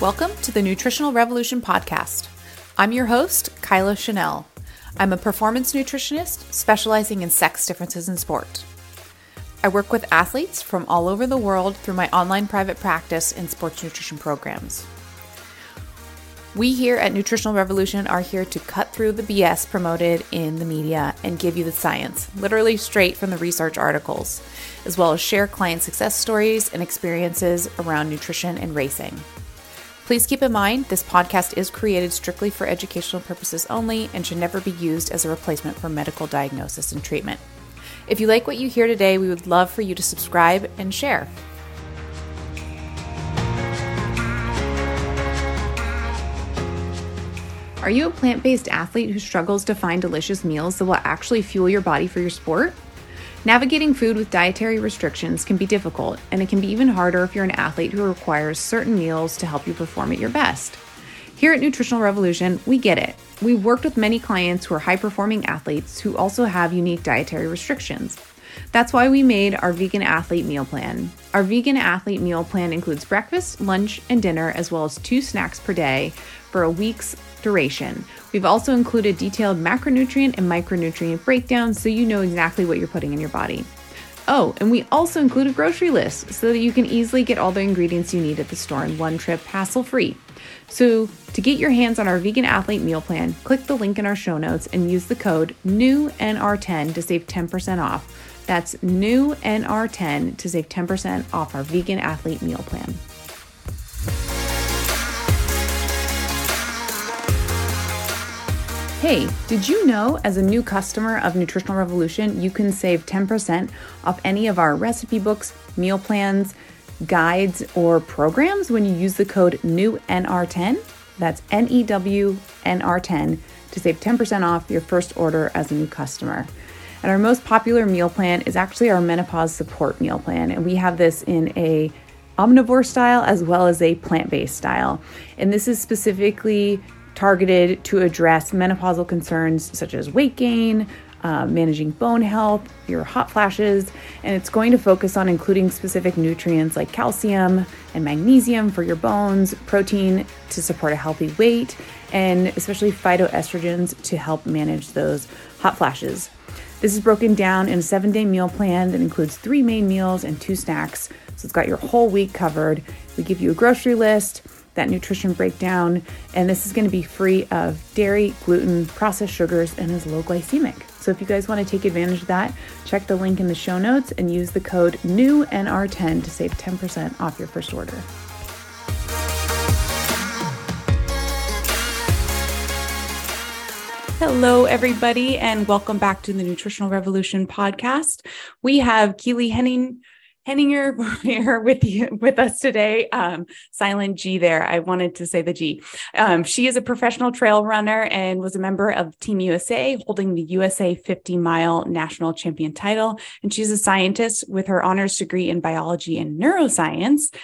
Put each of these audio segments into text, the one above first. Welcome to the Nutritional Revolution podcast. I'm your host, Kyla Chanel. I'm a performance nutritionist specializing in sex differences in sport. I work with athletes from all over the world through my online private practice and sports nutrition programs. We here at Nutritional Revolution are here to cut through the BS promoted in the media and give you the science, literally straight from the research articles, as well as share client success stories and experiences around nutrition and racing. Please keep in mind, this podcast is created strictly for educational purposes only and should never be used as a replacement for medical diagnosis and treatment. If you like what you hear today, we would love for you to subscribe and share. Are you a plant-based athlete who struggles to find delicious meals that will actually fuel your body for your sport? Navigating food with dietary restrictions can be difficult, and it can be even harder if you're an athlete who requires certain meals to help you perform at your best. Here at Nutritional Revolution, we get it. We've worked with many clients who are high-performing athletes who also have unique dietary restrictions. That's why we made our Vegan Athlete Meal Plan. Our Vegan Athlete Meal Plan includes breakfast, lunch, and dinner, as well as 2 snacks per day for a week's duration. We've also included detailed macronutrient and micronutrient breakdowns so you know exactly what you're putting in your body. Oh, and we also include a grocery list so that you can easily get all the ingredients you need at the store in one trip, hassle-free. So to get your hands on our Vegan Athlete Meal Plan, click the link in our show notes and use the code NEWNR10 to save 10% off. That's NEWNR10 to save 10% off our Vegan Athlete Meal Plan. Hey, did you know as a new customer of Nutritional Revolution, you can save 10% off any of our recipe books, meal plans, guides, or programs when you use the code NEWNR10? That's NEWNR10 to save 10% off your first order as a new customer. And our most popular meal plan is actually our menopause support meal plan, and we have this in a omnivore style as well as a plant-based style. And this is specifically targeted to address menopausal concerns such as weight gain, managing bone health, your hot flashes, and it's going to focus on including specific nutrients like calcium and magnesium for your bones, protein to support a healthy weight, and especially phytoestrogens to help manage those hot flashes. This is broken down in a 7-day meal plan that includes 3 main meals and 2 snacks, so it's got your whole week covered. We give you a grocery list, that nutrition breakdown, and this is going to be free of dairy, gluten, processed sugars, and is low glycemic. So if you guys want to take advantage of that, check the link in the show notes and use the code NEWNR10 to save 10% off your first order. Hello, everybody, and welcome back to the Nutritional Revolution podcast. We have Keely Henninger here with us today. Silent G there. I wanted to say the G. She is a professional trail runner and was a member of Team USA, holding the USA 50-mile national champion title. And she's a scientist with her honors degree in biology and neuroscience,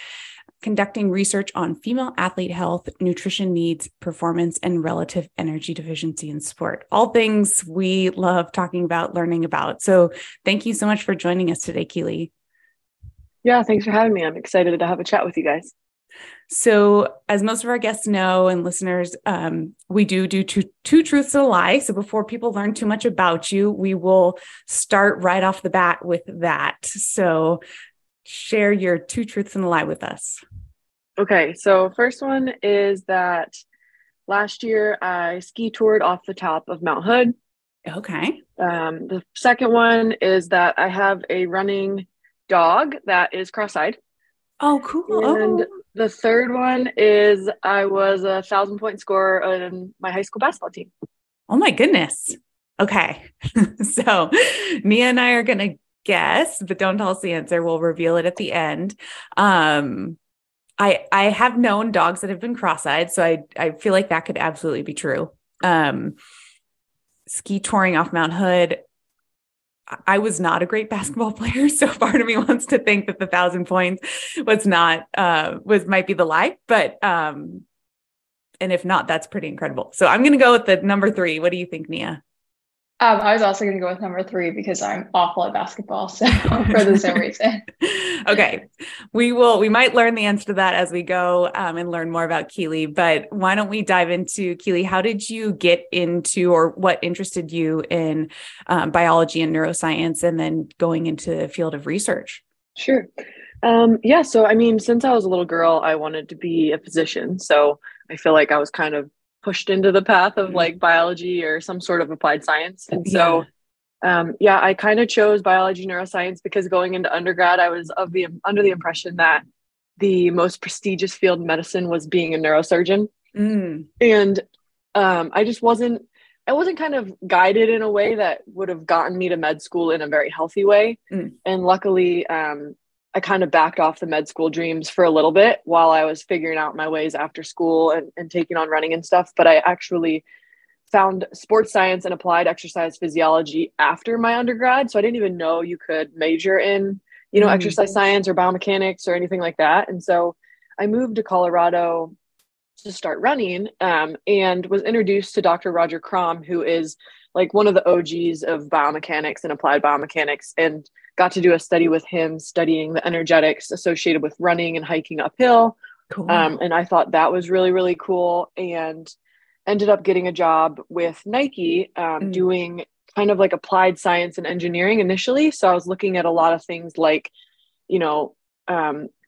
conducting research on female athlete health, nutrition needs, performance, and relative energy deficiency in sport. All things we love talking about, learning about. So thank you so much for joining us today, Keely. Yeah, thanks for having me. I'm excited to have a chat with you guys. So as most of our guests know and listeners, we do two truths and a lie. So before people learn too much about you, we will start right off the bat with that. So share your 2 truths and a lie with us. Okay. So first one is that last year I ski toured off the top of Mount Hood. Okay. The second one is that I have a running dog that is cross-eyed. Oh, cool. And the third one is I was a 1,000-point scorer in my high school basketball team. Oh my goodness. Okay. So Mia and I are going to guess, but don't tell us the answer. We'll reveal it at the end. I have known dogs that have been cross-eyed, so I feel like that could absolutely be true. Ski touring off Mount Hood. I was not a great basketball player, so part of me wants to think that the 1,000 points might be the lie, but and if not, that's pretty incredible. So I'm going to go with the number 3. What do you think, Mia? I was also going to go with number 3 because I'm awful at basketball. So for the same reason. Okay. We might learn the answer to that as we go and learn more about Keely, but why don't we dive into Keely? How did you get into, or what interested you in biology and neuroscience and then going into the field of research? Sure. Yeah. So, I mean, since I was a little girl, I wanted to be a physician. So I feel like I was kind of pushed into the path of like biology or some sort of applied science. And so, yeah, I kind of chose biology, neuroscience, because going into undergrad, I was under the impression that the most prestigious field in medicine was being a neurosurgeon. And I wasn't kind of guided in a way that would have gotten me to med school in a very healthy way. And luckily, I kind of backed off the med school dreams for a little bit while I was figuring out my ways after school and taking on running and stuff. But I actually found sports science and applied exercise physiology after my undergrad. So I didn't even know you could major in, you know, exercise science or biomechanics or anything like that. And so I moved to Colorado to start running and was introduced to Dr. Roger Kram, who is like one of the OGs of biomechanics and applied biomechanics, and got to do a study with him studying the energetics associated with running and hiking uphill. Cool. And I thought that was really, really cool, and ended up getting a job with Nike doing kind of like applied science and engineering initially. So I was looking at a lot of things like, you know,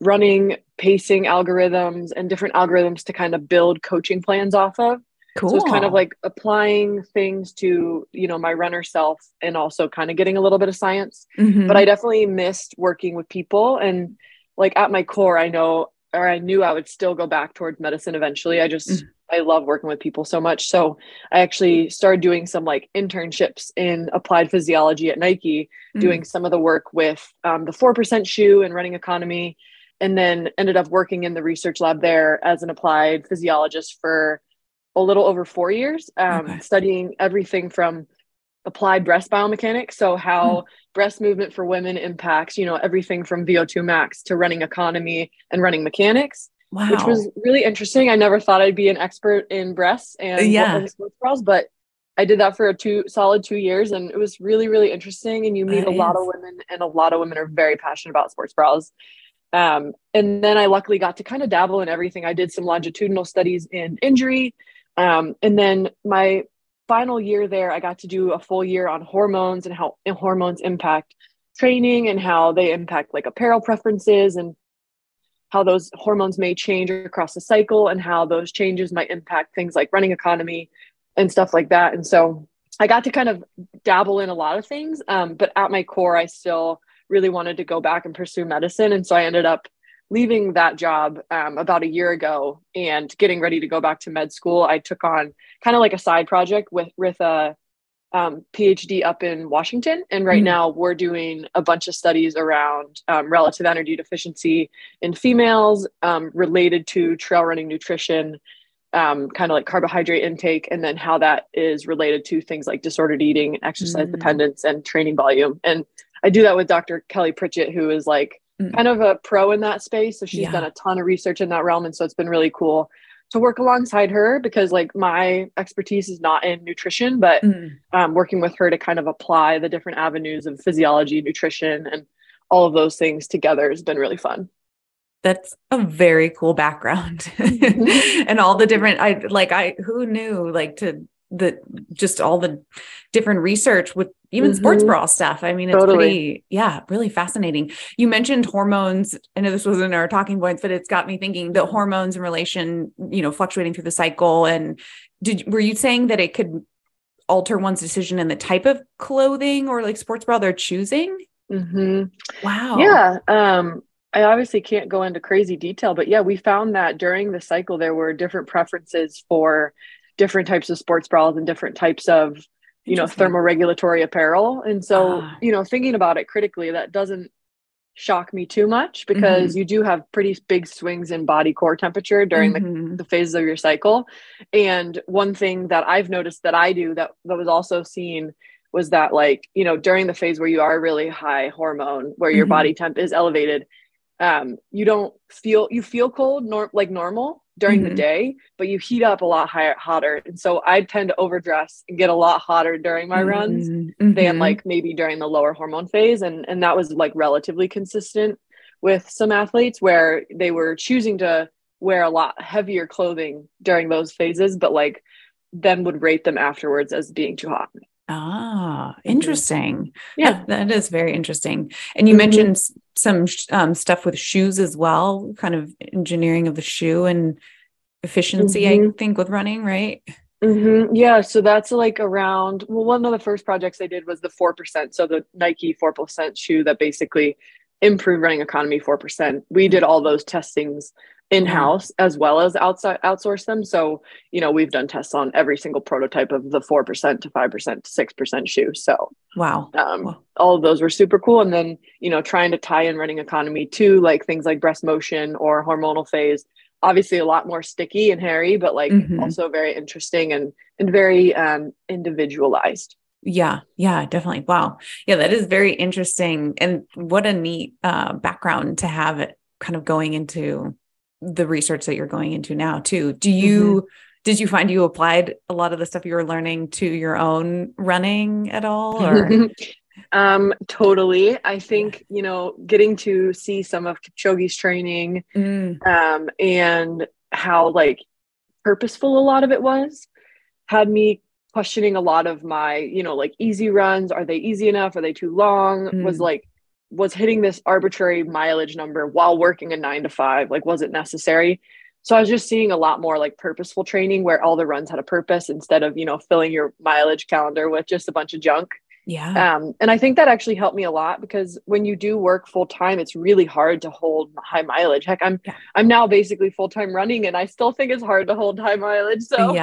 running, pacing algorithms and different algorithms to kind of build coaching plans off of. Cool. So it's kind of like applying things to, you know, my runner self and also kind of getting a little bit of science, but I definitely missed working with people. And like at my core, I knew I would still go back towards medicine eventually. I just, I love working with people so much. So I actually started doing some like internships in applied physiology at Nike, doing some of the work with the 4% shoe and running economy, and then ended up working in the research lab there as an applied physiologist for a little over 4 years, studying everything from applied breast biomechanics. So how breast movement for women impacts, you know, everything from VO2 max to running economy and running mechanics, which was really interesting. I never thought I'd be an expert in breasts and sports bras, but I did that for a solid two years. And it was really, really interesting. And you meet a lot of women, and a lot of women are very passionate about sports bras. And then I luckily got to kind of dabble in everything. I did some longitudinal studies in injury. And then my final year there, I got to do a full year on hormones and how hormones impact training and how they impact like apparel preferences and how those hormones may change across the cycle and how those changes might impact things like running economy and stuff like that. And so I got to kind of dabble in a lot of things. But at my core, I still really wanted to go back and pursue medicine. And so I ended up leaving that job about a year ago and getting ready to go back to med school. I took on kind of like a side project with a PhD up in Washington. And right now we're doing a bunch of studies around relative energy deficiency in females related to trail running nutrition, kind of like carbohydrate intake, and then how that is related to things like disordered eating, exercise dependence, and training volume. And I do that with Dr. Kelly Pritchett, who is like kind of a pro in that space. So she's done a ton of research in that realm. And so it's been really cool to work alongside her, because like my expertise is not in nutrition, but working with her to kind of apply the different avenues of physiology, nutrition, and all of those things together has been really fun. That's a very cool background. And all the different, who knew, like just all the different research with even sports bra stuff. I mean, it's pretty, really fascinating. You mentioned hormones. I know this wasn't our talking points, but it's got me thinking the hormones in relation, you know, fluctuating through the cycle. And were you saying that it could alter one's decision in the type of clothing or like sports bra they're choosing? Wow. Yeah. I obviously can't go into crazy detail, but yeah, we found that during the cycle, there were different preferences for different types of sports bras and different types of, you know, thermoregulatory apparel. And so, you know, thinking about it critically, that doesn't shock me too much, because you do have pretty big swings in body core temperature during the phases of your cycle. And one thing that I've noticed that I do that was also seen was that, like, you know, during the phase where you are really high hormone, where your body temp is elevated, You don't feel, you feel cold like normal during the day, but you heat up a lot hotter. And so I tend to overdress and get a lot hotter during my runs than like maybe during the lower hormone phase. And that was like relatively consistent with some athletes where they were choosing to wear a lot heavier clothing during those phases, but like then would rate them afterwards as being too hot. Ah, interesting. Yeah, that is very interesting. And you mentioned some stuff with shoes as well, kind of engineering of the shoe and efficiency, I think, with running, right? Yeah. So that's like around, well, one of the first projects I did was the 4%. So the Nike 4% shoe that basically improved running economy 4%. We did all those testings in-house as well as outside, outsource them. So, you know, we've done tests on every single prototype of the 4% to 5% to 6% shoe. So all of those were super cool. And then, you know, trying to tie in running economy to like things like breast motion or hormonal phase, obviously a lot more sticky and hairy, but like also very interesting and very individualized. Yeah. Yeah, definitely. Wow. Yeah. That is very interesting. And what a neat background to have it kind of going into the research that you're going into now too. Do you, did you find you applied a lot of the stuff you were learning to your own running at all? Or? Totally. I think, you know, getting to see some of Kipchoge's training, and how like purposeful a lot of it was had me questioning a lot of my, you know, like easy runs. Are they easy enough? Are they too long? Was hitting this arbitrary mileage number while working a 9-to-5, like, was it necessary? So I was just seeing a lot more like purposeful training where all the runs had a purpose instead of, you know, filling your mileage calendar with just a bunch of junk. Yeah. And I think that actually helped me a lot because when you do work full time, it's really hard to hold high mileage. Heck, I'm now basically full-time running and I still think it's hard to hold high mileage. So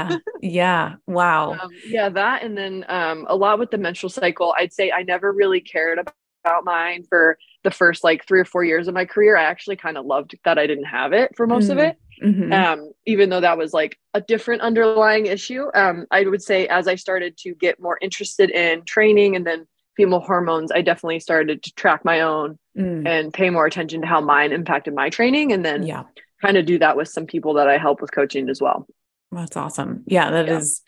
yeah. Wow. Yeah. That, and then, a lot with the menstrual cycle, I'd say I never really cared about mine for the first like 3 or 4 years of my career. I actually kind of loved that I didn't have it for most of it. Even though that was like a different underlying issue. I would say as I started to get more interested in training and then female hormones, I definitely started to track my own and pay more attention to how mine impacted my training. And then kind of do that with some people that I help with coaching as well. That's awesome. Yeah, that is,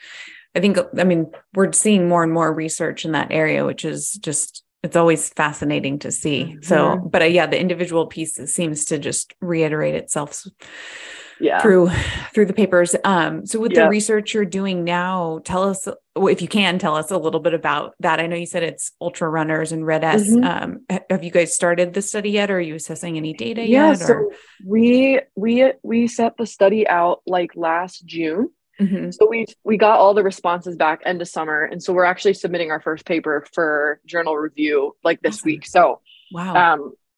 I think, I mean, we're seeing more and more research in that area, which is just, it's always fascinating to see. So, but yeah, the individual piece seems to just reiterate itself through the papers. So with the research you're doing now, tell us, if you can tell us a little bit about that. I know you said it's ultra runners and Red S. Have you guys started the study yet? Or are you assessing any data yet? So we set the study out like last June. So we got all the responses back end of summer. And so we're actually submitting our first paper for journal review like this week. So,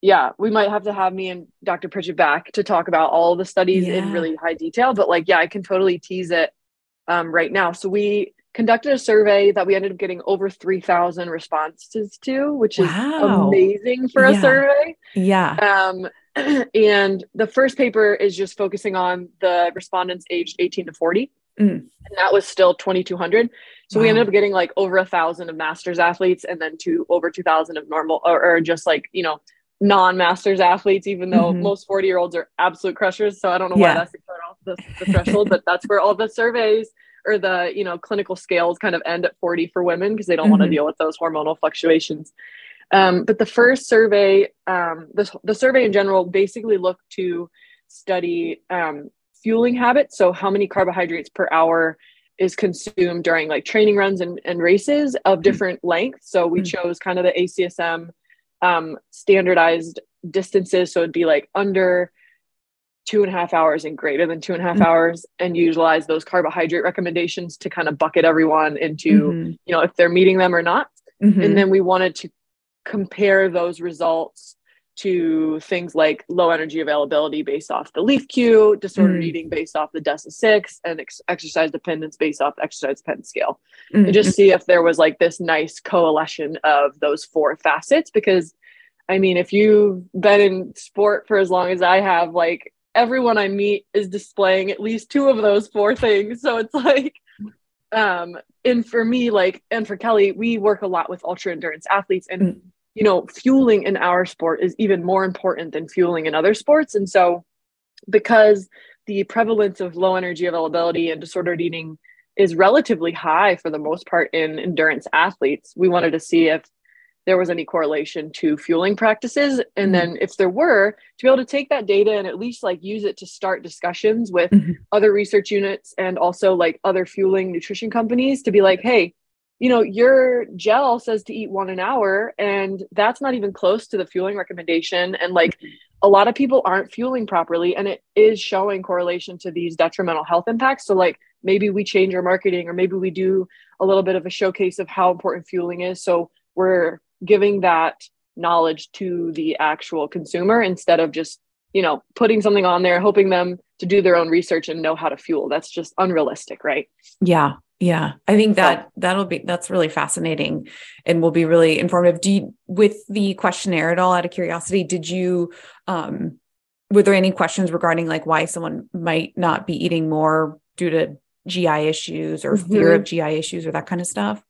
yeah, we might have to have me and Dr. Pritchett back to talk about all the studies in really high detail, but like, yeah, I can totally tease it right now. So we conducted a survey that we ended up getting over 3,000 responses to, which is amazing for a survey. And the first paper is just focusing on the respondents aged 18 to 40. And that was still 2,200. So we ended up getting like over 1,000 of masters athletes and then over 2,000 of normal or just like, you know, non-masters athletes, even though most 40-year-olds are absolute crushers. So I don't know why that's the threshold, but that's where all the surveys or the, you know, clinical scales kind of end at 40 for women because they don't want to deal with those hormonal fluctuations. But the first survey, the survey in general basically looked to study fueling habits. So how many carbohydrates per hour is consumed during like training runs and races of different lengths. So we chose kind of the ACSM standardized distances. So it'd be like under 2.5 hours and greater than 2.5 hours, and utilize those carbohydrate recommendations to kind of bucket everyone into, you know, if they're meeting them or not. And then we wanted to compare those results to things like low energy availability based off the LEAF-Q, disordered eating based off the DESA 6, and exercise dependence based off the exercise dependence scale. And just see if there was like this nice coalition of those four facets. Because I mean, if you've been in sport for as long as I have, like everyone I meet is displaying at least two of those four things. So it's like, and for me, like, and for Kelly, we work a lot with ultra endurance athletes, and you know, fueling in our sport is even more important than fueling in other sports. And so because the prevalence of low energy availability and disordered eating is relatively high for the most part in endurance athletes, we wanted to see if there was any correlation to fueling practices. And then if there were, to be able to take that data and at least like use it to start discussions with other research units and also like other fueling nutrition companies to be like, hey, you know, your gel says to eat 1 an hour and that's not even close to the fueling recommendation. And like a lot of people aren't fueling properly and it is showing correlation to these detrimental health impacts. So like maybe we change our marketing or maybe we do a little bit of a showcase of how important fueling is. So we're giving that knowledge to the actual consumer instead of just, you know, putting something on there, hoping them to do their own research and know how to fuel. That's just unrealistic, right? Yeah. Yeah. I think that's really fascinating and will be really informative. With the questionnaire at all, out of curiosity, did you, were there any questions regarding like why someone might not be eating more due to GI issues or fear of GI issues or that kind of stuff?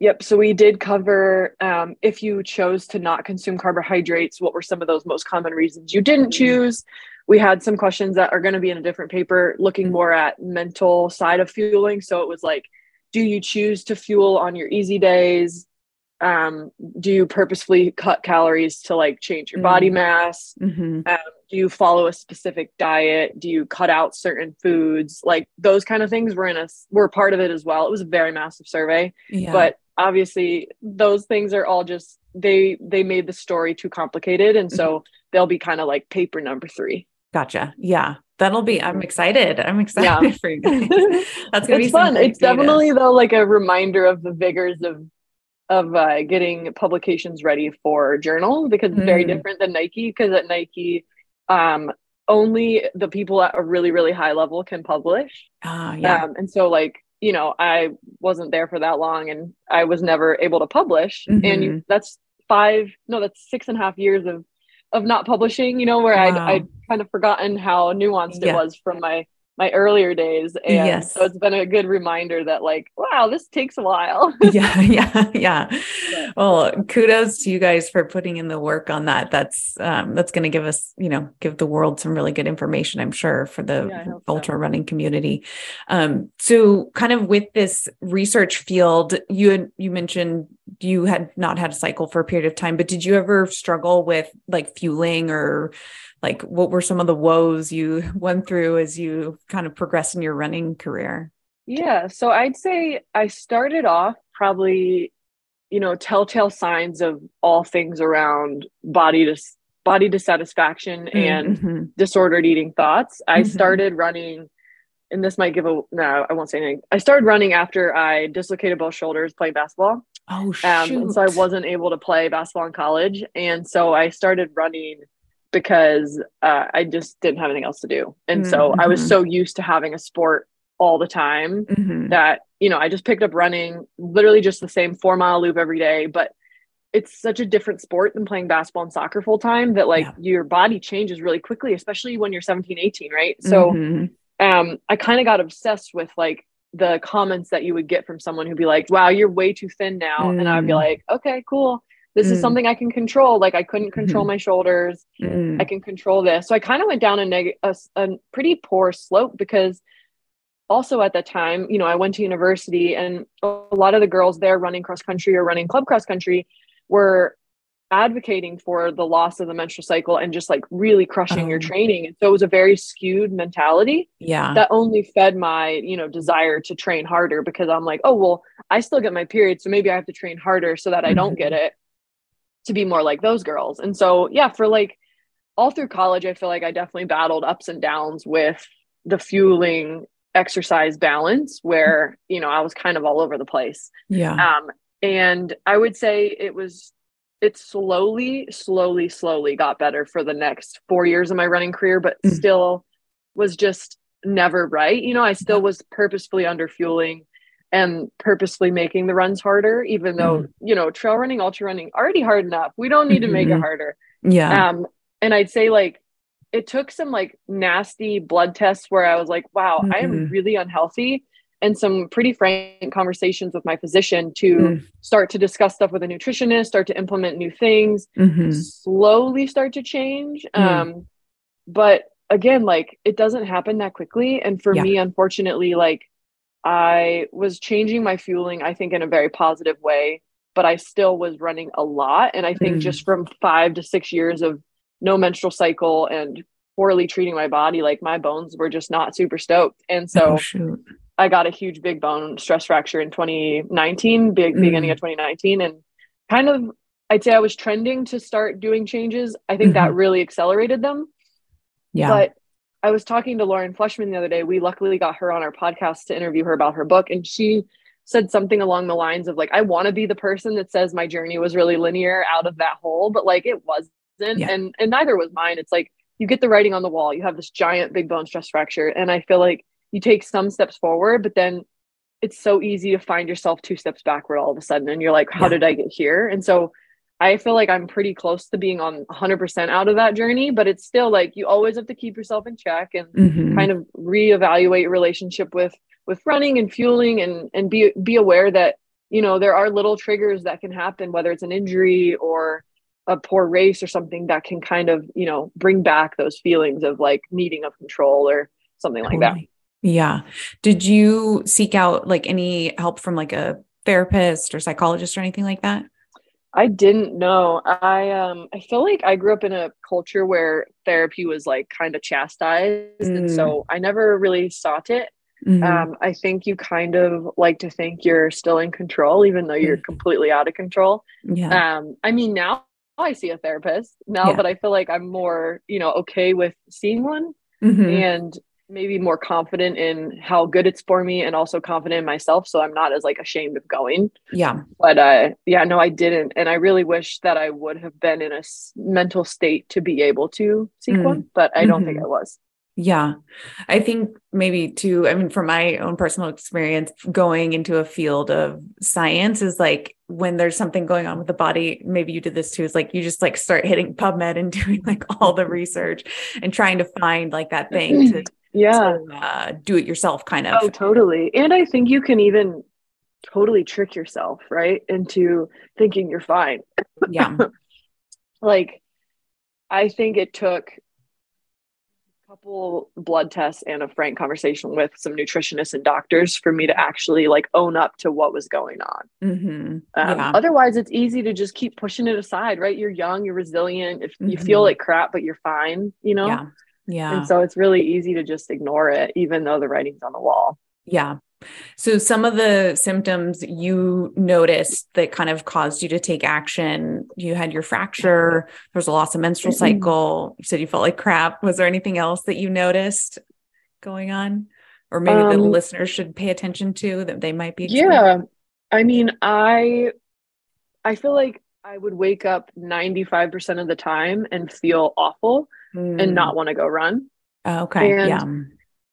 Yep. So we did cover, if you chose to not consume carbohydrates, what were some of those most common reasons you didn't choose? We had some questions that are going to be in a different paper looking more at mental side of fueling. So it was like, do you choose to fuel on your easy days? Do you purposefully cut calories to like change your body mass? Do you follow a specific diet? Do you cut out certain foods? Like those kind of things were part of it as well. It was a very massive survey, but obviously those things are all just, they made the story too complicated. And so they'll be kind of like paper number 3. Gotcha. Yeah. That'll be, I'm excited for you guys. That's going to be fun. It's definitely though, like a reminder of the vigors of getting publications ready for journals, because it's very different than Nike. Because at Nike, only the people at a really, really high level can publish. And so like, you know, I wasn't there for that long and I was never able to publish. And that's 6.5 years of not publishing, you know, where I'd kind of forgotten how nuanced it was from my earlier days. And so it's been a good reminder that like, wow, this takes a while. Yeah. Well, kudos to you guys for putting in the work on that. That's going to give us, you know, give the world some really good information, I'm sure, for the ultra running community. So kind of with this research field, you mentioned you had not had a cycle for a period of time, but did you ever struggle with like fueling or like what were some of the woes you went through as you kind of progressed in your running career? Yeah. So I'd say I started off probably, you know, telltale signs of all things around body dissatisfaction and disordered eating thoughts. I started running, and this might I won't say anything. I started running after I dislocated both shoulders playing basketball. Oh, shoot. And so I wasn't able to play basketball in college. And so I started running because I just didn't have anything else to do. And so I was so used to having a sport all the time that, you know, I just picked up running, literally just the same 4-mile loop every day. But it's such a different sport than playing basketball and soccer full time that like your body changes really quickly, especially when you're 17, 18, right? So I kind of got obsessed with like the comments that you would get from someone who'd be like, wow, you're way too thin now. And I'd be like, okay, cool. This is something I can control. Like I couldn't control my shoulders. I can control this. So I kind of went down a pretty poor slope because also at that time, you know, I went to university and a lot of the girls there running cross country or running club cross country were advocating for the loss of the menstrual cycle and just like really crushing your training. And so it was a very skewed mentality that only fed my, you know, desire to train harder because I'm like, oh, well, I still get my period. So maybe I have to train harder so that I don't get it, to be more like those girls. And so, yeah, for like all through college, I feel like I definitely battled ups and downs with the fueling exercise balance where, you know, I was kind of all over the place. And I would say it slowly got better for the next 4 years of my running career, but still was just never right. You know, I still was purposefully under fueling and purposely making the runs harder, even though, you know, trail running, ultra running already hard enough. We don't need to make it harder. Yeah. And I'd say like, it took some like nasty blood tests where I was like, wow, I am really unhealthy. and some pretty frank conversations with my physician to start to discuss stuff with a nutritionist, start to implement new things, slowly start to change. But again, like, it doesn't happen that quickly. And for me, unfortunately, like, I was changing my fueling, I think, in a very positive way, but I still was running a lot. And I think just from 5 to 6 years of no menstrual cycle and poorly treating my body, like, my bones were just not super stoked. And so I got a huge big bone stress fracture in 2019, beginning of 2019. And kind of, I'd say I was trending to start doing changes. I think that really accelerated them. Yeah. But I was talking to Lauren Fleshman the other day. We luckily got her on our podcast to interview her about her book. And she said something along the lines of, like, I want to be the person that says my journey was really linear out of that hole, but, like, it wasn't. And neither was mine. It's like, you get the writing on the wall, you have this giant big bone stress fracture. And I feel like you take some steps forward, but then it's so easy to find yourself 2 steps backward all of a sudden. And you're like, how did I get here? And so I feel like I'm pretty close to being on 100% out of that journey, but it's still like, you always have to keep yourself in check and kind of reevaluate your relationship with running and fueling, and be aware that, you know, there are little triggers that can happen, whether it's an injury or a poor race or something that can kind of, you know, bring back those feelings of, like, needing of control or something like that. Yeah. Did you seek out, like, any help from, like, a therapist or psychologist or anything like that? I didn't know. I feel like I grew up in a culture where therapy was, like, kind of chastised. And so I never really sought it. I think you kind of like to think you're still in control, even though you're completely out of control. I mean, now I see a therapist now, but I feel like I'm more, you know, okay with seeing one and maybe more confident in how good it's for me, and also confident in myself. So I'm not as, like, ashamed of going. But no, I didn't. And I really wish that I would have been in a mental state to be able to seek one, but I don't think I was. Yeah. I think maybe too, I mean, from my own personal experience, going into a field of science is like, when there's something going on with the body, maybe you did this too, is like, you just, like, start hitting PubMed and doing, like, all the research and trying to find, like, that thing to do it yourself kind of. Oh, totally. And I think you can even totally trick yourself, right, into thinking you're fine. Like, I think it took couple blood tests and a frank conversation with some nutritionists and doctors for me to actually, like, own up to what was going on. Otherwise it's easy to just keep pushing it aside, right? You're young, you're resilient. If you feel like crap, but you're fine, you know? And so it's really easy to just ignore it, even though the writing's on the wall. So some of the symptoms you noticed that kind of caused you to take action, you had your fracture, there was a loss of menstrual cycle, you said you felt like crap. Was there anything else that you noticed going on, or maybe the listeners should pay attention to that they might be experiencing? I mean, I feel like I would wake up 95% of the time and feel awful and not want to go run. And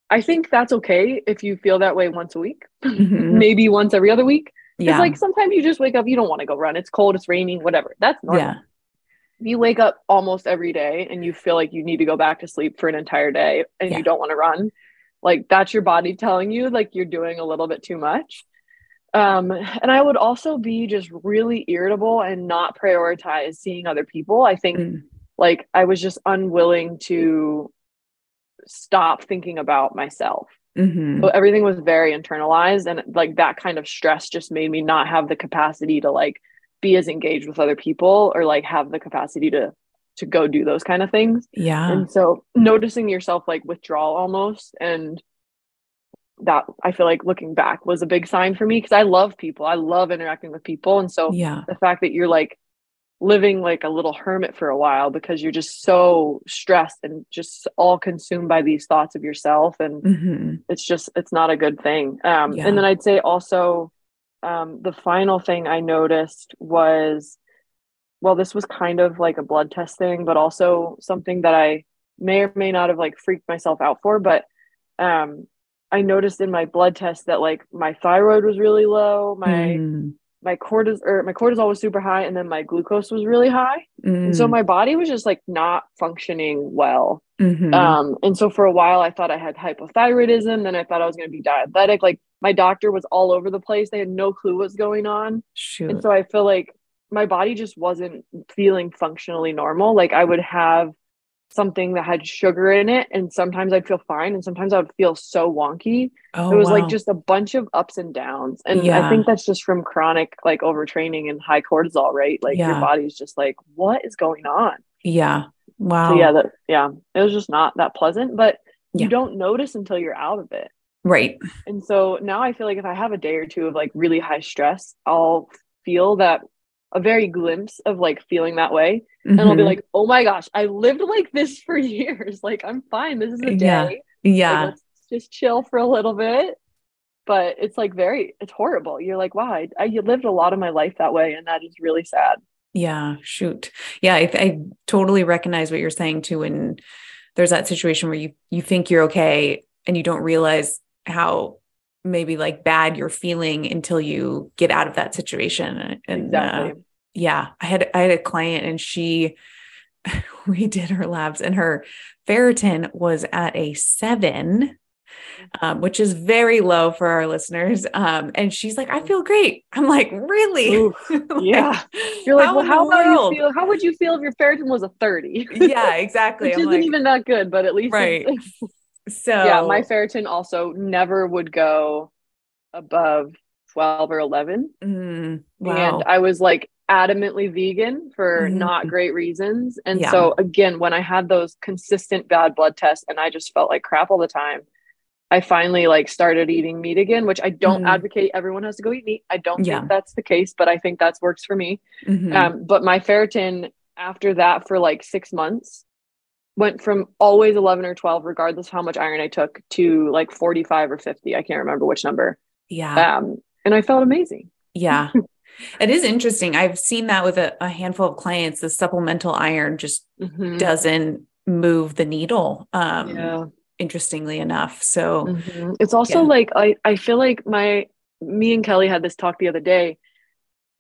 I think that's okay if you feel that way once a week, maybe once every other week. It's like, sometimes you just wake up, you don't want to go run. It's cold, it's raining, whatever. That's normal. You wake up almost every day and you feel like you need to go back to sleep for an entire day, and you don't want to run. Like, that's your body telling you, like, you're doing a little bit too much. And I would also be just really irritable and not prioritize seeing other people. I think like, I was just unwilling to stop thinking about myself. So everything was very internalized, and, like, that kind of stress just made me not have the capacity to, like, be as engaged with other people, or, like, have the capacity to go do those kind of things. And so noticing yourself, like, withdrawal almost. And that, I feel like, looking back, was a big sign for me, because I love people. I love interacting with people. And so the fact that you're, like, living like a little hermit for a while because you're just so stressed and just all consumed by these thoughts of yourself. And it's just, it's not a good thing. And then I'd say also, the final thing I noticed was, well, this was kind of like a blood test thing, but also something that I may or may not have, like, freaked myself out for. But, I noticed in my blood test that, like, my thyroid was really low. My cortisol was super high, and then my glucose was really high. And so my body was just, like, not functioning well. And so for a while I thought I had hypothyroidism. Then I thought I was going to be diabetic. Like, my doctor was all over the place. They had no clue what's going on. Shoot. And so I feel like my body just wasn't feeling functionally normal. Like I would have something that had sugar in it, and sometimes I'd feel fine, and sometimes I would feel so wonky. Oh, it was like just a bunch of ups and downs. And I think that's just from chronic like overtraining and high cortisol, right? Like your body's just like, what is going on? Yeah. Wow. So it was just not that pleasant, but you don't notice until you're out of it. Right. And so now I feel like if I have a day or two of like really high stress, I'll feel that a very glimpse of like feeling that way. Mm-hmm. And I'll be like, oh my gosh, I lived like this for years. Like I'm fine. This is a day. Yeah. Like, let's just chill for a little bit. But it's like it's horrible. You're like, wow, I lived a lot of my life that way. And that is really sad. Yeah. Shoot. Yeah. I totally recognize what you're saying too. And there's that situation where you think you're okay and you don't realize how maybe like bad you're feeling until you get out of that situation. And exactly. I had a client and we did her labs and her ferritin was at a 7, which is very low for our listeners. And she's like, I feel great. I'm like, really? Ooh, like, yeah. You're like, how would you feel if your ferritin was a 30? Yeah, exactly. Which I'm isn't like, even that good, but at least. Right. So yeah, my ferritin also never would go above 12 or 11. Mm, wow. And I was like adamantly vegan for not great reasons. And so again, when I had those consistent bad blood tests and I just felt like crap all the time, I finally like started eating meat again, which I don't advocate everyone has to go eat meat. I don't think that's the case, but I think that's works for me. Mm-hmm. But my ferritin after that for like 6 months went from always 11 or 12, regardless how much iron I took, to like 45 or 50. I can't remember which number. Yeah. And I felt amazing. Yeah. It is interesting. I've seen that with a handful of clients, the supplemental iron just doesn't move the needle. Interestingly enough. So it's also like, I feel like me and Kelly had this talk the other day.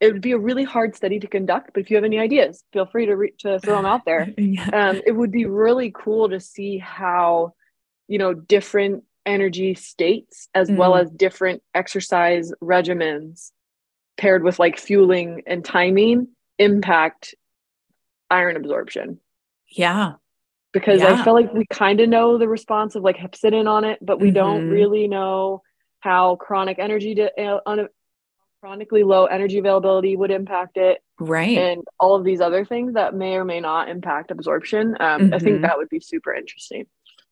It would be a really hard study to conduct, but if you have any ideas, feel free to throw them out there. It would be really cool to see how, different energy states, as well as different exercise regimens paired with like fueling and timing impact iron absorption. Yeah. Because I feel like we kind of know the response of like hepcidin on it, but we don't really know how chronic energy chronically low energy availability would impact it. Right. And all of these other things that may or may not impact absorption. I think that would be super interesting.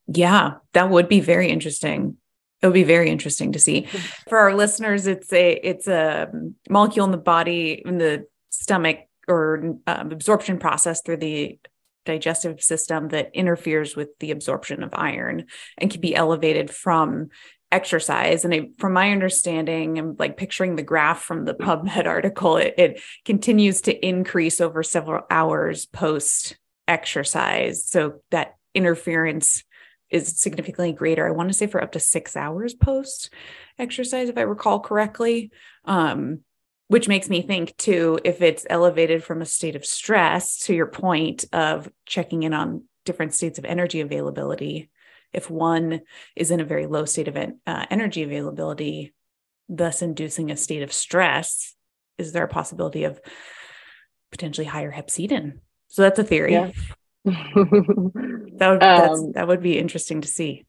Yeah, that would be very interesting. It would be very interesting to see. For our listeners, it's a molecule in the body, in the stomach or absorption process through the digestive system that interferes with the absorption of iron and can be elevated from exercise. And from my understanding and like picturing the graph from the PubMed article, it continues to increase over several hours post exercise. So that interference is significantly greater. I want to say for up to 6 hours post exercise, if I recall correctly, which makes me think too, if it's elevated from a state of stress, to your point of checking in on different states of energy availability, if one is in a very low state of energy availability, thus inducing a state of stress, is there a possibility of potentially higher hepcidin? So that's a theory. Yeah. That would be interesting to see.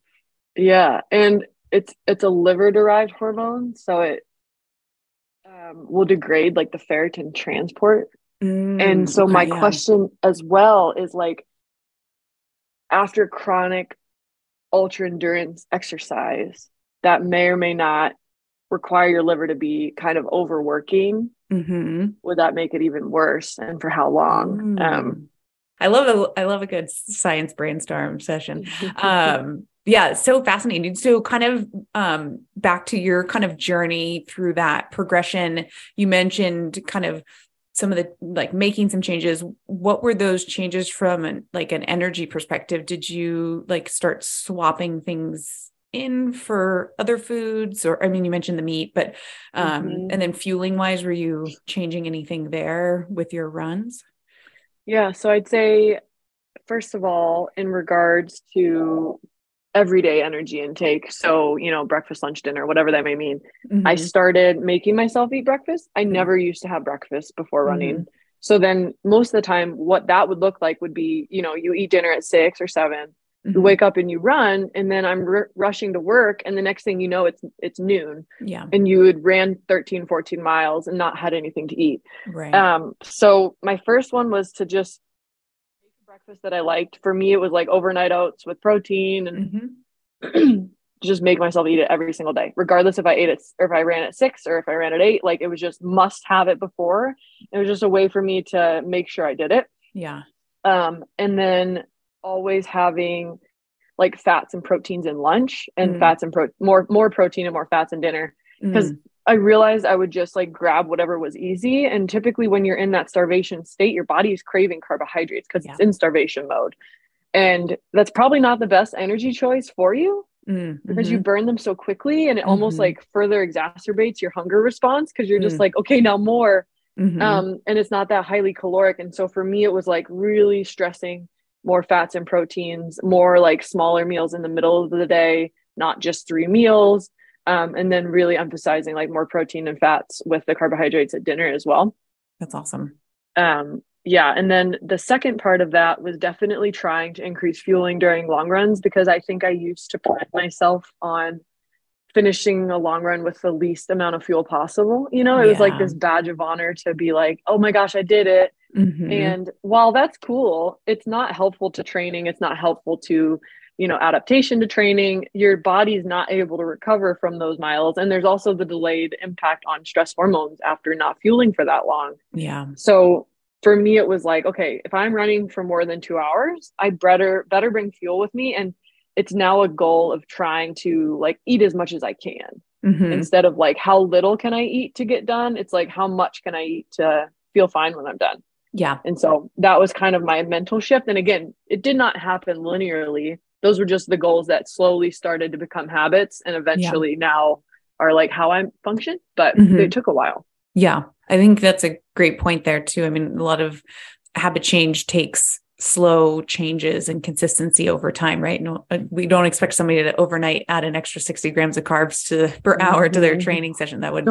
Yeah. And it's a liver-derived hormone. So it will degrade like the ferritin transport. And so my question as well is like, after chronic ultra endurance exercise that may or may not require your liver to be kind of overworking, would that make it even worse, and for how long? I love a good science brainstorm session. Yeah. So fascinating. So kind of, back to your kind of journey through that progression, you mentioned kind of some of the, like, making some changes. What were those changes from an energy perspective? Did you like start swapping things in for other foods, or, I mean, you mentioned the meat, but, and then fueling wise, were you changing anything there with your runs? Yeah. So I'd say, first of all, in regards to everyday energy intake. So, you know, breakfast, lunch, dinner, whatever that may mean. Mm-hmm. I started making myself eat breakfast. I never used to have breakfast before running. Mm-hmm. So then most of the time what that would look like would be, you know, you eat dinner at 6 or 7, mm-hmm. you wake up and you run, and then I'm rushing to work. And the next thing you know, it's noon. Yeah. And you had ran 13, 14 miles and not had anything to eat. Right. So my first one was to just breakfast that I liked. For me, it was like overnight oats with protein, and mm-hmm. just make myself eat it every single day, regardless if I ate it or if I ran at 6 or if I ran at 8, like it was just must have it before. It was just a way for me to make sure I did it. Yeah. And then always having like fats and proteins in lunch, and mm. fats and more protein and more fats in dinner. Because I realized I would just like grab whatever was easy. And typically when you're in that starvation state, your body is craving carbohydrates because it's in starvation mode. And that's probably not the best energy choice for you because you burn them so quickly. And it almost like further exacerbates your hunger response because you're just like, okay, now more. And it's not that highly caloric. And so for me, it was like really stressing more fats and proteins, more like smaller meals in the middle of the day, not just 3 meals. And then really emphasizing like more protein and fats with the carbohydrates at dinner as well. That's awesome. Yeah. And then the second part of that was definitely trying to increase fueling during long runs, because I think I used to pride myself on finishing a long run with the least amount of fuel possible. You know, it was like this badge of honor to be like, oh my gosh, I did it. Mm-hmm. And while that's cool, it's not helpful to training. It's not helpful to, you know, adaptation to training. Your body's not able to recover from those miles. And there's also the delayed impact on stress hormones after not fueling for that long. Yeah. So for me, it was like, okay, if I'm running for more than 2 hours, I better bring fuel with me. And it's now a goal of trying to like eat as much as I can instead of like, how little can I eat to get done? It's like, how much can I eat to feel fine when I'm done? Yeah. And so that was kind of my mental shift. And again, it did not happen linearly. Those were just the goals that slowly started to become habits and eventually now are like how I function, but it took a while. Yeah. I think that's a great point there too. I mean, a lot of habit change takes slow changes and consistency over time, right? No, we don't expect somebody to overnight add an extra 60 grams of carbs per hour to their training session. That would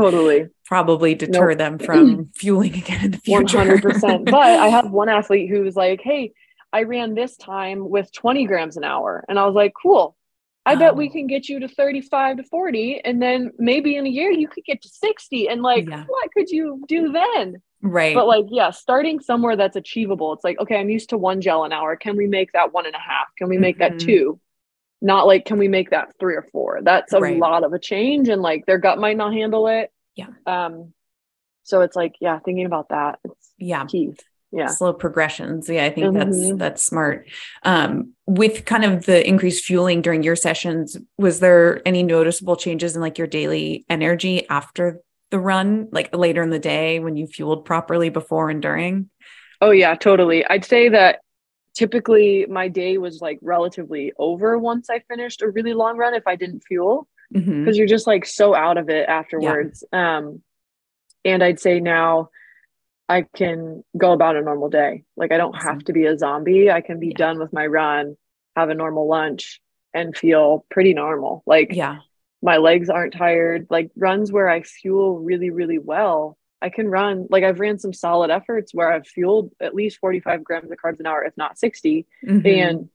probably deter them from fueling again in the future. 100%. But I have one athlete who was like, hey, I ran this time with 20 grams an hour. And I was like, cool. I bet we can get you to 35 to 40. And then maybe in a year you could get to 60. And like, what could you do then? Right. But like, yeah, starting somewhere that's achievable. It's like, okay, I'm used to 1 gel an hour. Can we make that 1.5? Can we make that 2? Not like, can we make that 3 or 4? That's a lot of a change. And like their gut might not handle it. Yeah. So it's like, yeah, thinking about that. It's key. Yeah. Slow progressions. Yeah. I think that's smart. With kind of the increased fueling during your sessions, was there any noticeable changes in like your daily energy after the run, like later in the day when you fueled properly before and during? Oh yeah, totally. I'd say that typically my day was like relatively over once I finished a really long run, if I didn't fuel, because you're just like so out of it afterwards. Yeah. And I'd say now I can go about a normal day. Like I don't have to be a zombie. I can be done with my run, have a normal lunch, and feel pretty normal. Like my legs aren't tired. Like runs where I fuel really, really well, I can run. Like I've ran some solid efforts where I've fueled at least 45 grams of carbs an hour, if not 60. And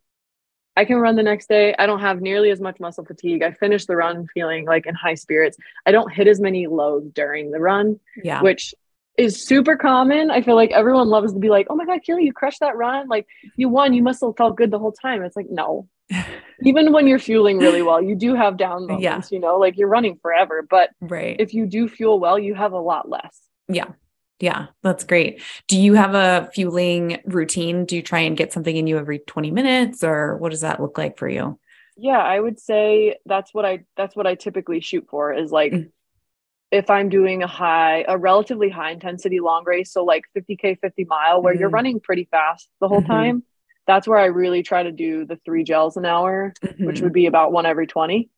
I can run the next day. I don't have nearly as much muscle fatigue. I finish the run feeling like in high spirits. I don't hit as many lows during the run, which is super common. I feel like everyone loves to be like, oh my God, Keely, you crushed that run. Like you won, you must've felt good the whole time. It's like, no, even when you're fueling really well, you do have down moments, you know, like you're running forever, but if you do fuel well, you have a lot less. Yeah. Yeah. That's great. Do you have a fueling routine? Do you try and get something in you every 20 minutes or what does that look like for you? Yeah, I would say that's what I typically shoot for is like, if I'm doing a relatively high intensity long race, so like 50K, 50 mile, where you're running pretty fast the whole time, that's where I really try to do the 3 gels an hour, which would be about 1 every 20.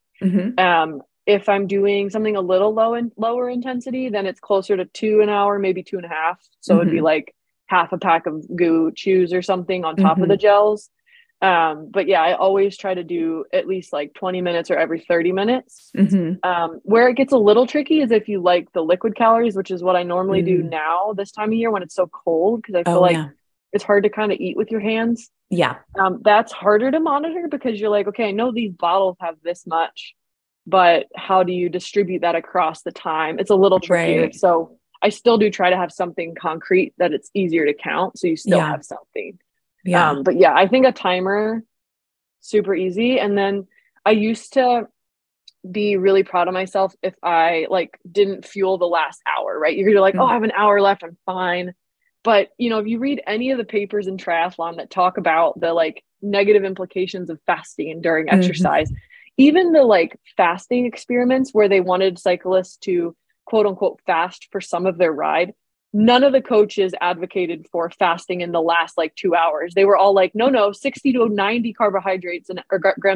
If I'm doing something a little lower intensity, then it's closer to 2 an hour, maybe 2.5. So it'd be like half a pack of Goo Chews or something on top of the gels. But yeah, I always try to do at least like 20 minutes or every 30 minutes. Mm-hmm. Where it gets a little tricky is if you like the liquid calories, which is what I normally do now this time of year when it's so cold, because I feel like it's hard to kind of eat with your hands. Yeah. That's harder to monitor because you're like, okay, I know these bottles have this much, but how do you distribute that across the time? It's a little trickier. Right. So I still do try to have something concrete that it's easier to count. So you still have something. Yeah. But yeah, I think a timer, super easy. And then I used to be really proud of myself if I like didn't fuel the last hour, right? You're like, oh, I have an hour left, I'm fine. But you know, if you read any of the papers in triathlon that talk about the like negative implications of fasting and during exercise, even the like fasting experiments where they wanted cyclists to quote unquote fast for some of their ride, none of the coaches advocated for fasting in the last like 2 hours. They were all like, no, 60 to 90 grams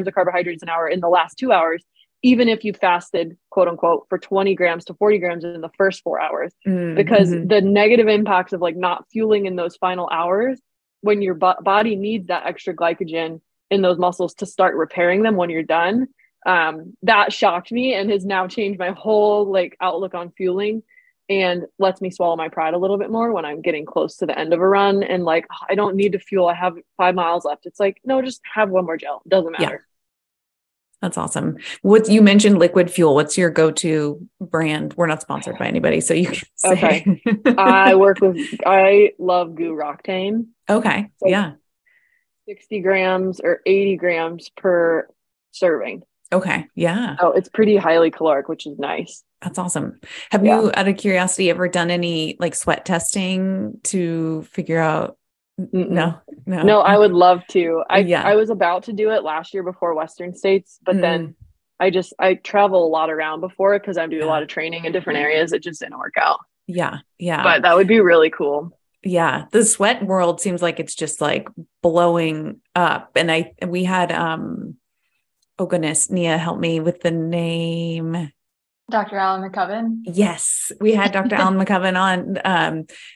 of carbohydrates an hour in the last 2 hours, even if you fasted quote unquote for 20 grams to 40 grams in the first 4 hours, because the negative impacts of like not fueling in those final hours when your body needs that extra glycogen in those muscles to start repairing them when you're done. That shocked me and has now changed my whole like outlook on fueling, and lets me swallow my pride a little bit more when I'm getting close to the end of a run and like, oh, I don't need to fuel. I have 5 miles left. It's like, no, just have one more gel. Doesn't matter. Yeah. That's awesome. What you mentioned, liquid fuel, what's your go-to brand? We're not sponsored by anybody, so you can say. Okay. I love Goo Roctane. Okay. So yeah. 60 grams or 80 grams per serving. Okay. Yeah. Oh, it's pretty highly caloric, which is nice. That's awesome. Have you, out of curiosity, ever done any like sweat testing to figure out? No, I would love to. I was about to do it last year before Western States, but then I travel a lot around before it because I do a lot of training in different areas. It just didn't work out. Yeah. Yeah. But that would be really cool. Yeah. The sweat world seems like it's just like blowing up. And we had, oh goodness, Nia, help me with the name. Dr. Alan McCubbin. Yes, we had Dr. Alan McCubbin on,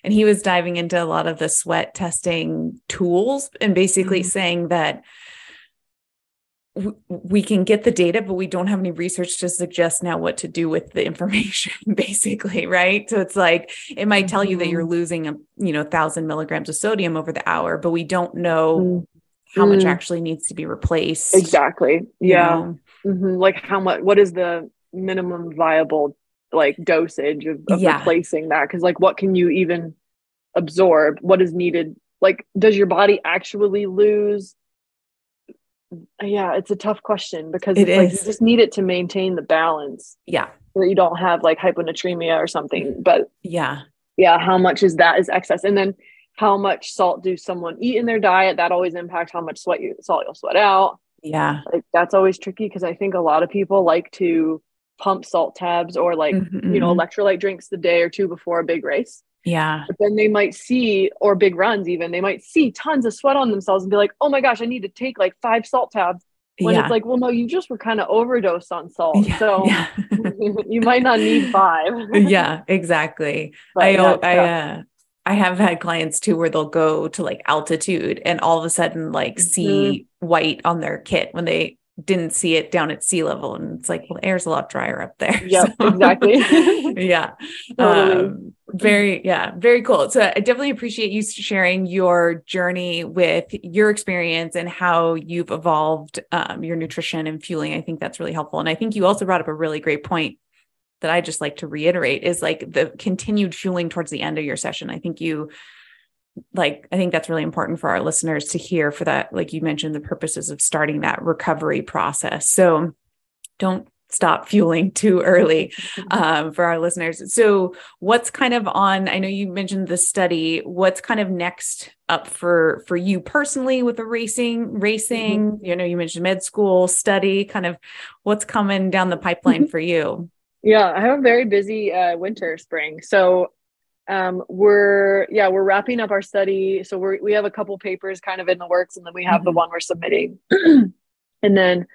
and he was diving into a lot of the sweat testing tools and basically saying that we can get the data, but we don't have any research to suggest now what to do with the information, basically. Right. So it's like, it might tell you that you're losing, 1,000 milligrams of sodium over the hour, but we don't know how much actually needs to be replaced. Exactly. Yeah. Like how much, what is the minimum viable like dosage of replacing that? Cause like, what can you even absorb? What is needed? Like, does your body actually lose? Yeah. It's a tough question because it's like, you just need it to maintain the balance. Yeah. So you don't have like hyponatremia or something, but yeah. How much is that is excess? And then how much salt do someone eat in their diet? That always impacts how much salt you'll sweat out. Yeah. Like that's always tricky. Cause I think a lot of people like to pump salt tabs or like, electrolyte drinks the day or two before a big race. Yeah. But then they might see, or big runs, even they might see tons of sweat on themselves and be like, oh my gosh, I need to take like 5 salt tabs. When it's like, well, no, you just were kind of overdosed on salt. Yeah. So you might not need 5. Yeah, exactly. But I have had clients too, where they'll go to like altitude and all of a sudden like see white on their kit when they didn't see it down at sea level. And it's like, well, the air's a lot drier up there. Yep, so, exactly. Yeah. Totally. Very cool. So I definitely appreciate you sharing your journey with your experience and how you've evolved your nutrition and fueling. I think that's really helpful. And I think you also brought up a really great point that I just like to reiterate is like the continued fueling towards the end of your session. I think that's really important for our listeners to hear for that. Like you mentioned, the purposes of starting that recovery process. So don't stop fueling too early for our listeners. So what's kind of I know you mentioned the study, what's kind of next up for you personally with the racing, you know, you mentioned med school study, kind of what's coming down the pipeline for you. Yeah, I have a very busy winter, spring. So we're wrapping up our study. So we have a couple papers kind of in the works, and then we have the one we're submitting. And then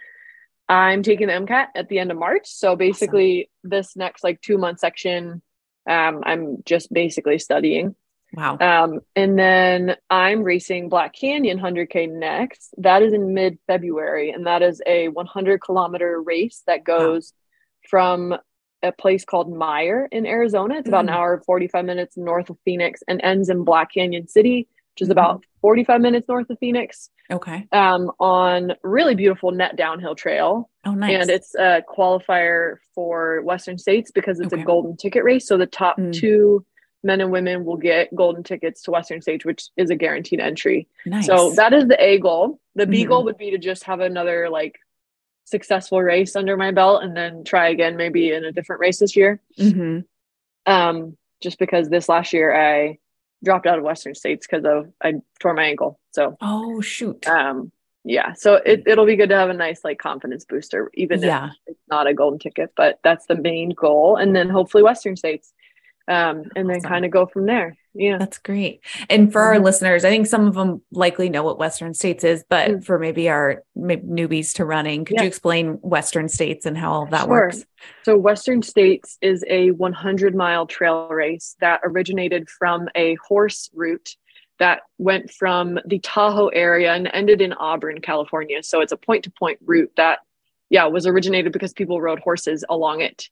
I'm taking the MCAT at the end of March. So basically this next like 2-month section, I'm just basically studying. Wow. And then I'm racing Black Canyon 100k next. That is in mid-February, and that is a 100-kilometer race that goes from a place called Meyer in Arizona. It's about an hour and 45 minutes north of Phoenix, and ends in Black Canyon City, which is about 45 minutes north of Phoenix. Okay. On really beautiful net downhill trail. Oh, nice. And it's a qualifier for Western States because it's a golden ticket race. So the top two men and women will get golden tickets to Western States, which is a guaranteed entry. Nice. So that is the A goal. The B goal would be to just have another like successful race under my belt, and then try again, maybe in a different race this year. Just because this last year I dropped out of Western States because of, I tore my ankle. So, oh shoot. Yeah. So it'll be good to have a nice, like, confidence booster, even if it's not a golden ticket, but that's the main goal. And then hopefully Western States. And then kind of go from there. Yeah. That's great. And for our listeners, I think some of them likely know what Western States is, but for maybe our newbies to running, could you explain Western States and how all that works? So Western States is a 100-mile trail race that originated from a horse route that went from the Tahoe area and ended in Auburn, California. So it's a point-to-point route that, was originated because people rode horses along it,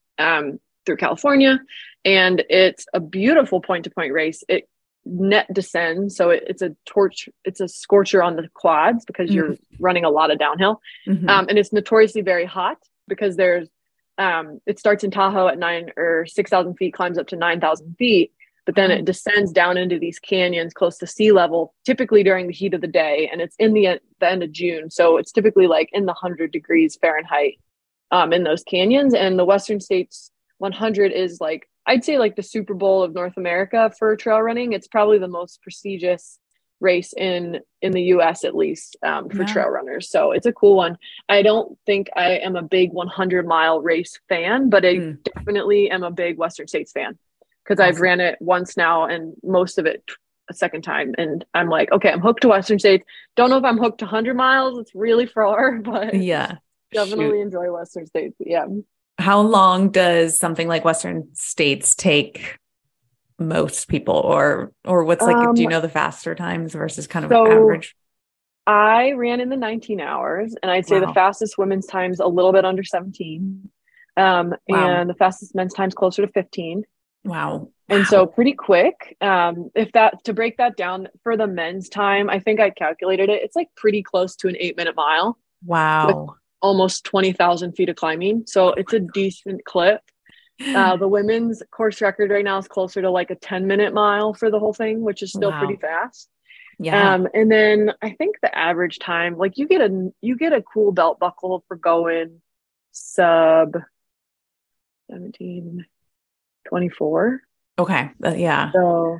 through California. And it's a beautiful point-to-point race. It net descends, so it's a scorcher on the quads because you're running a lot of downhill. And it's notoriously very hot because there's it starts in Tahoe at 6,000 feet, climbs up to 9,000 feet, but then it descends down into these canyons close to sea level, typically during the heat of the day, and it's in the end of June, so it's typically like in the 100 degrees Fahrenheit in those canyons. And the Western States 100 is like, I'd say, like the Super Bowl of North America for trail running. It's probably the most prestigious race in the US, at least for trail runners. So it's a cool one. I don't think I am a big 100 mile race fan, but I definitely am a big Western States fan because I've ran it once now and most of it a second time. And I'm like, okay, I'm hooked to Western States. Don't know if I'm hooked to 100 miles. It's really far, but yeah, definitely enjoy Western States. Yeah. How long does something like Western States take most people, or what's like, do you know the faster times versus kind of average? I ran in the 19 hours and I'd say the fastest women's time's a little bit under 17. And the fastest men's time's closer to 15. Wow. And so pretty quick. If that, to break that down for the men's time, I think I calculated it. It's like pretty close to an 8-minute mile. Wow. With almost 20,000 feet of climbing. So it's a decent clip. The women's course record right now is closer to like a 10-minute mile for the whole thing, which is still pretty fast. Yeah. And then I think the average time, like you get a cool belt buckle for going sub 17:24. Okay. Yeah. So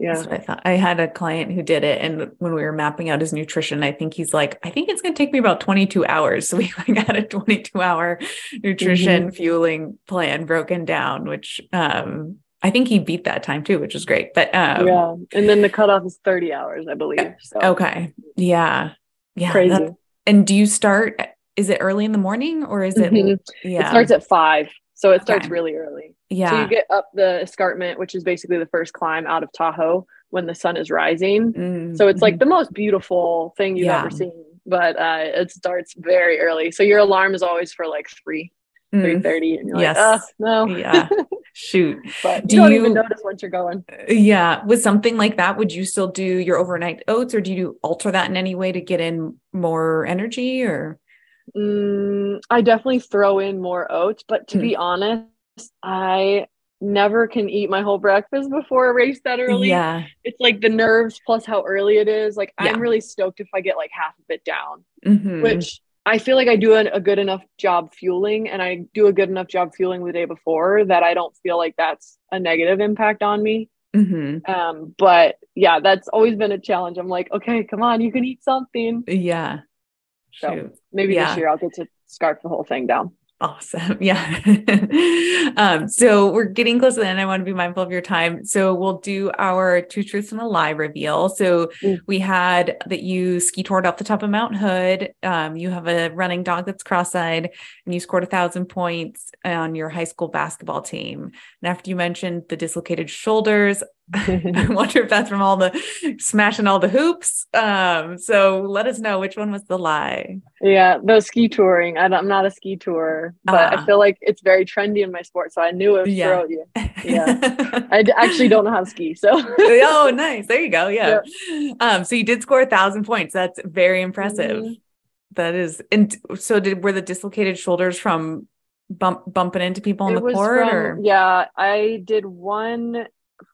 yeah. That's what I thought. I had a client who did it. And when we were mapping out his nutrition, I think he's like, I think it's going to take me about 22 hours. So we got a 22-hour nutrition fueling plan broken down, which I think he beat that time too, which is great. But yeah. And then the cutoff is 30 hours, I believe. So. Okay. Yeah. Yeah. Crazy. And do you start, is it early in the morning or is it? It starts at 5. So it starts really early. Yeah. So you get up the escarpment, which is basically the first climb out of Tahoe when the sun is rising. So it's like the most beautiful thing you've ever seen, but it starts very early. So your alarm is always for like 3:30, and you're like, oh no. Yeah. Shoot. But you don't even notice once you're going. Yeah. With something like that, would you still do your overnight oats, or do you alter that in any way to get in more energy, or? I definitely throw in more oats, but to be honest, I never can eat my whole breakfast before a race that early. Yeah. It's like the nerves plus how early it is. Like I'm really stoked if I get like half of it down, which I feel like I do a good enough job fueling, and I do a good enough job fueling the day before that I don't feel like that's a negative impact on me. But yeah, that's always been a challenge. I'm like, okay, come on, you can eat something. Yeah. So maybe this year I'll get to scarf the whole thing down. Awesome. Yeah. So we're getting close to the end. I want to be mindful of your time. So we'll do our 2 truths and a lie reveal. So we had that you ski toured off the top of Mount Hood. You have a running dog that's cross-eyed, and you scored 1,000 points on your high school basketball team. And after you mentioned the dislocated shoulders, I wonder if that's from all the smashing all the hoops. So let us know which one was the lie. Yeah, no, ski touring. I'm not a ski tourer, but I feel like it's very trendy in my sport. So I knew it would throw you. Yeah. I actually don't know how to ski. So oh, nice. There you go. Yeah. Yep. So you did score 1,000 points. That's very impressive. Mm-hmm. That is. And so were the dislocated shoulders from bumping into people on the court? Yeah, I did one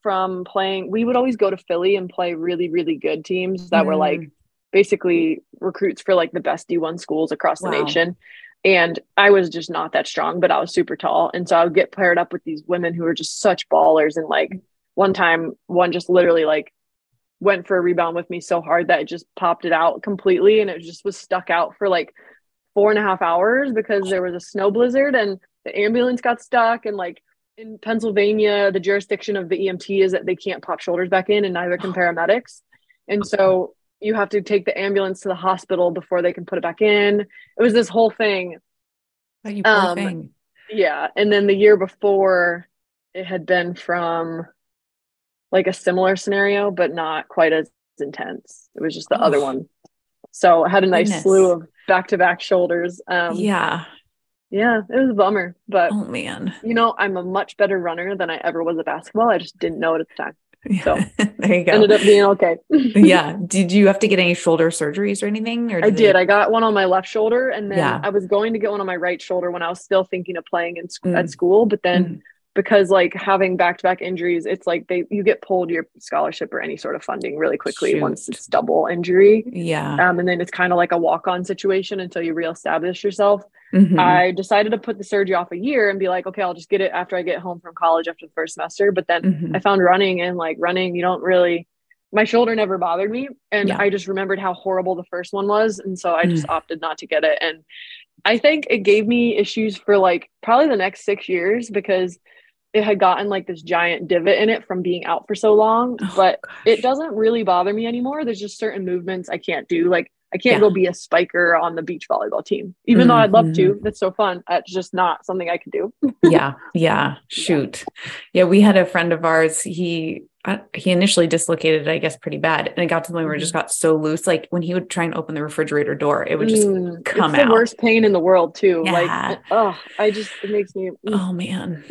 from playing. We would always go to Philly and play really, really good teams that were like basically recruits for like the best D1 schools across the nation. And I was just not that strong, but I was super tall. And so I would get paired up with these women who were just such ballers. And like one time, one just literally like went for a rebound with me so hard that it just popped it out completely. And it just was stuck out for like 4.5 hours because there was a snow blizzard and the ambulance got stuck. And like in Pennsylvania, the jurisdiction of the EMT is that they can't pop shoulders back in, and neither can paramedics. And so you have to take the ambulance to the hospital before they can put it back in. It was this whole thing. You poor thing. Yeah. And then the year before, it had been from like a similar scenario, but not quite as intense. It was just the other one. So I had a nice slew of back-to-back shoulders. Yeah, it was a bummer, but oh man, you know, I'm a much better runner than I ever was at basketball. I just didn't know it at the time. So there you go. Ended up being okay. Yeah. Did you have to get any shoulder surgeries or anything? Or I did. I got one on my left shoulder, and then I was going to get one on my right shoulder when I was still thinking of playing in at school, but then because like having back-to-back injuries, it's like you get pulled your scholarship or any sort of funding really quickly once it's double injury. Yeah. And then it's kind of like a walk-on situation until you reestablish yourself. Mm-hmm. I decided to put the surgery off a year and be like, okay, I'll just get it after I get home from college after the first semester. But then I found running, and like running, you don't really, my shoulder never bothered me. And I just remembered how horrible the first one was. And so I just opted not to get it. And I think it gave me issues for like probably the next 6 years, because it had gotten like this giant divot in it from being out for so long, but it doesn't really bother me anymore. There's just certain movements I can't do. Like I can't go be a spiker on the beach volleyball team, even though I'd love to. That's so fun. It's just not something I could do. Yeah. Shoot. Yeah. We had a friend of ours. He initially dislocated, I guess, pretty bad. And it got to the point where it just got so loose. Like when he would try and open the refrigerator door, it would just come out. It's the worst pain in the world too. Yeah. Like, it makes me, oh man.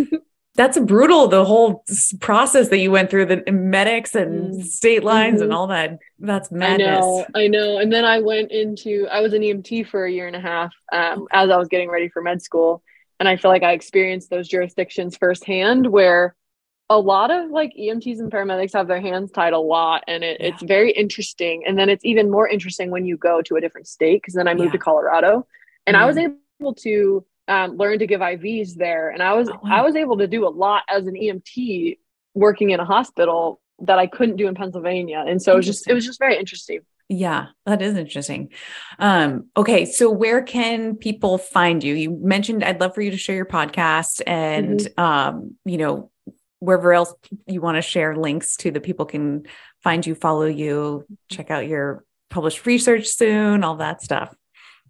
That's brutal. The whole process that you went through, the medics and state lines and all that. That's madness. I know. And then I was an EMT for a year and a half as I was getting ready for med school. And I feel like I experienced those jurisdictions firsthand, where a lot of like EMTs and paramedics have their hands tied a lot. And it's very interesting. And then it's even more interesting when you go to a different state, because then I moved to Colorado, and I was able to learn to give IVs there. And I was able to do a lot as an EMT working in a hospital that I couldn't do in Pennsylvania. And so it was just very interesting. Yeah, that is interesting. Okay. So where can people find you? You mentioned, I'd love for you to share your podcast and, you know, wherever else you want to share links to, that people can find you, follow you, check out your published research soon, all that stuff.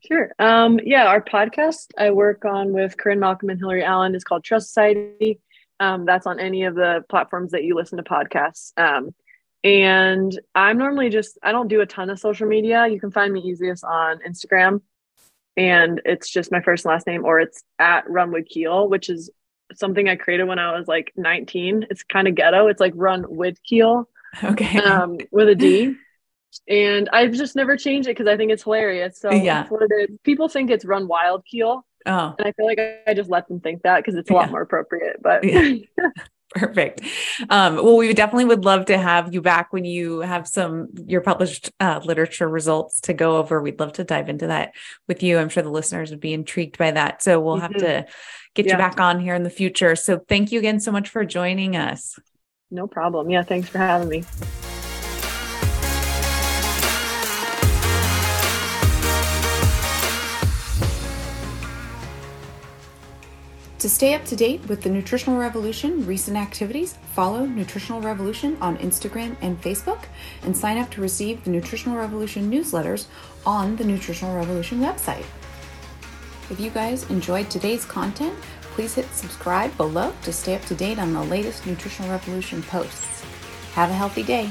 Sure. Yeah, our podcast I work on with Corinne Malcolm and Hillary Allen is called Trust Society. That's on any of the platforms that you listen to podcasts. And I'm normally I don't do a ton of social media. You can find me easiest on Instagram, and it's just my first and last name, or it's @runwithkeel, which is something I created when I was like 19. It's kind of ghetto. It's like Run With Keel. Okay. With a D. And I've just never changed it because I think it's hilarious. So people think it's Run Wild Keel. Oh. And I feel like I just let them think that because it's a lot more appropriate. But perfect. Well, we definitely would love to have you back when you have your published literature results to go over. We'd love to dive into that with you. I'm sure the listeners would be intrigued by that. So we'll have to get you back on here in the future. So thank you again so much for joining us. No problem. Yeah. Thanks for having me. To stay up to date with the Nutritional Revolution recent activities, follow Nutritional Revolution on Instagram and Facebook, and sign up to receive the Nutritional Revolution newsletters on the Nutritional Revolution website. If you guys enjoyed today's content, please hit subscribe below to stay up to date on the latest Nutritional Revolution posts. Have a healthy day.